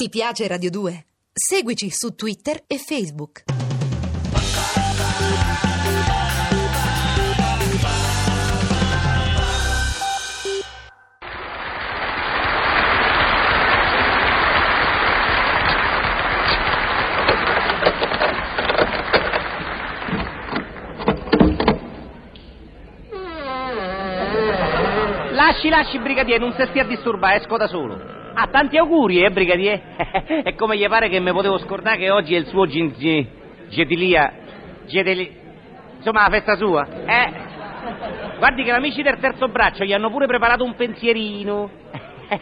Ti piace Radio 2? Seguici su Twitter e Facebook. Lasci, brigadiere, non si stia a disturbare, esco da solo. Ah, tanti auguri, brigadier? E come gli pare che me potevo scordare che oggi è il suo Gedilia. Insomma, la festa sua, eh? Guardi che gli amici del terzo braccio gli hanno pure preparato un pensierino.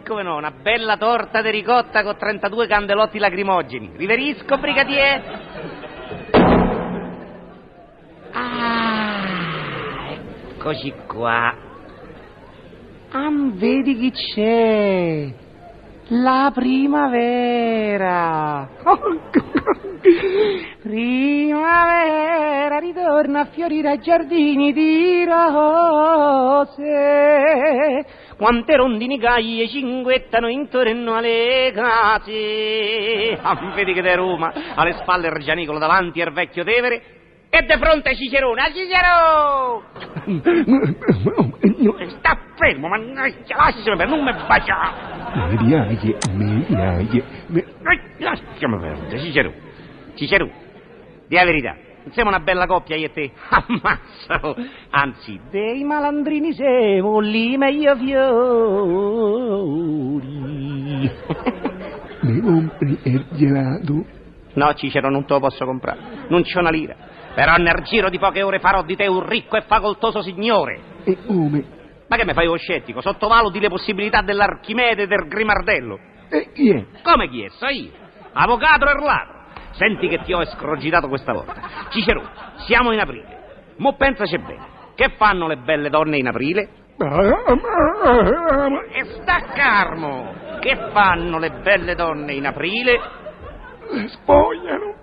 Come no, una bella torta di ricotta con 32 candelotti lacrimogeni. Riverisco, brigadier? Ah, eccoci qua. Vedi chi c'è? La primavera! Primavera ritorna a fiorire ai giardini di rose. Quante rondini gaie cinguettano intorno alle case. Vedi che da Roma, alle spalle il Gianicolo, davanti al vecchio Tevere e di fronte a Cicerone. A Cicerone! Sta fermo, mannaggia, lasciami per non mi baciare! Lasciamo perdere, Cicerone, di la verità, non siamo una bella coppia io e te, ammazzalo, anzi, dei malandrini siamo lì meglio fiori. Mi compri il gelato? No, Cicerone, non te lo posso comprare, non c'ho una lira, però nel giro di poche ore farò di te un ricco e facoltoso signore. E come? Ma che me fai lo scettico? Sottovaluti le possibilità dell'Archimede e del Grimardello. E chi è? Come chi è? So io. Avvocato Erlato. Senti che ti ho escrogitato questa volta. Cicerone, siamo in aprile. Mo pensaci bene. Che fanno le belle donne in aprile? E sta carmo. Che fanno le belle donne in aprile? Le spogliano.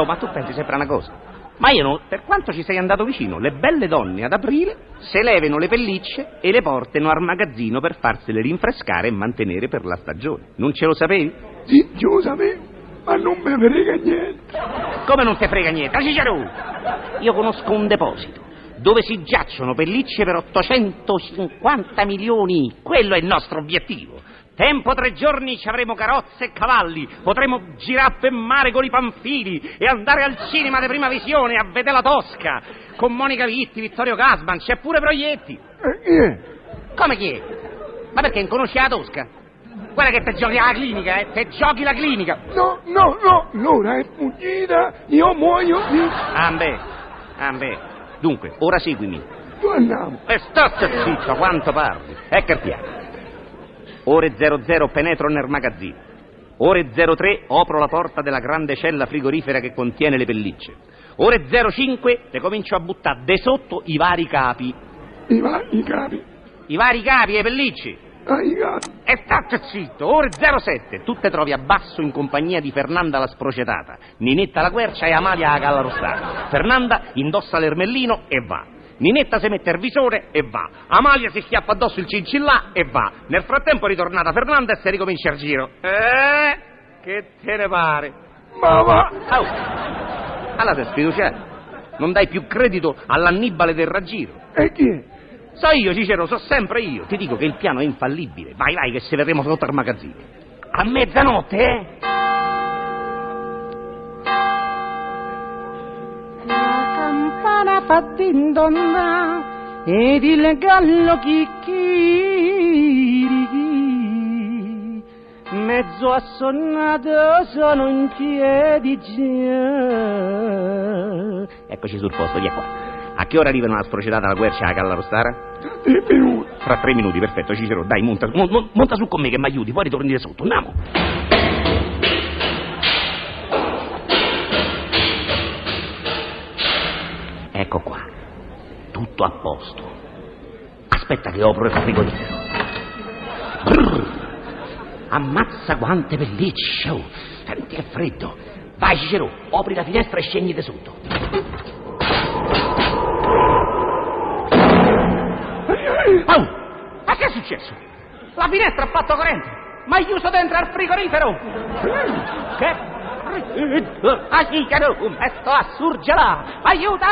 Oh, ma tu pensi sempre a una cosa. Ma io no, per quanto ci sei andato vicino, le belle donne ad aprile se levano le pellicce e le portano al magazzino per farsele rinfrescare e mantenere per la stagione. Non ce lo sapevi? Sì, ce lo sapevo, ma non me frega niente. Come non te frega niente? Cicerone, io conosco un deposito dove si giacciono pellicce per 850 milioni. Quello è il nostro obiettivo. Tempo 3 giorni ci avremo carrozze e cavalli, potremo girare per mare con i panfili e andare al cinema di prima visione a vedere la Tosca, con Monica Vitti, Vittorio Gassman, c'è pure Proietti. Come chi è? Ma perché non conosci la Tosca? Guarda che te giochi la clinica, te giochi la clinica. No, l'ora è fuggita, io muoio. Ambè, dunque, ora seguimi. Dove andiamo? E state zitto, quanto parli, ecco il piano. Ore 00 penetro nel magazzino. Ore 03 apro la porta della grande cella frigorifera che contiene le pellicce. Ore 05 te comincio a buttare de sotto i vari capi. I vari capi, le pellicce. E state zitto. Ore 07 tu te trovi a basso in compagnia di Fernanda la sprocetata, Ninetta la quercia e Amalia la galla rossata. Fernanda indossa l'ermellino e va. Ninetta si mette il visore e va. Amalia si schiappa addosso il cincillà e va. Nel frattempo è ritornata Fernanda e si ricomincia il giro. Che te ne pare? Ma va! Oh. Allora sei sfiduciato. Non dai più credito all'Annibale del raggiro. E chi è? So io, Cicero, so sempre io. Ti dico che il piano è infallibile. Vai, che se vedremo sotto al magazzino. A mezzanotte, fa din donna ed il gallo chicchirichi, mezzo assonnato sono in piedi già. Eccoci sul posto, via qua. A che ora arrivano la sprocedata, la quercia e la galla rossata? Fra 3 minuti, perfetto. Cicero, dai, monta su con me che mi aiuti, poi ritorni sotto, andiamo. Ecco qua, tutto a posto. Aspetta che apro il frigorifero. Ammazza quante pellicce, oh. Senti che freddo. Vai Cicero, apri la finestra e scendi da sotto. Oh, ma che è successo? La finestra ha fatto corrente. ma io so dentro al frigorifero! Che? Aiutano, sto a surgelare! Aiuto!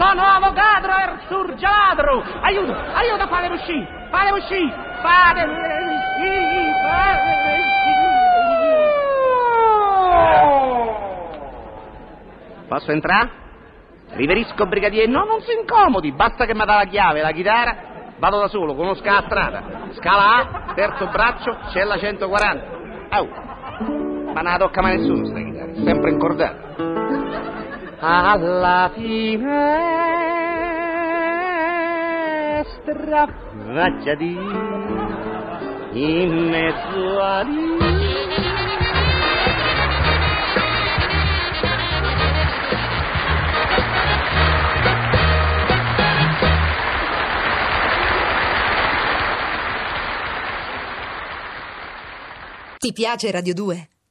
Sono avvocato e surgeladro! Aiuto! Aiuto, fatemi uscire! Fatemi uscire! Fatemi uscire! Fatemi uscire! Posso entrare? Riverisco brigadiere? No, non si incomodi! Basta che mi dà la chiave, la chitarra, vado da solo, conosco la strada. Scala A, terzo braccio, cella 140. Au! Ma non la tocca mai nessuno sta chitarra, sempre incordata. Alla finestra affacciati in mezzo a lì. Ti piace Radio 2?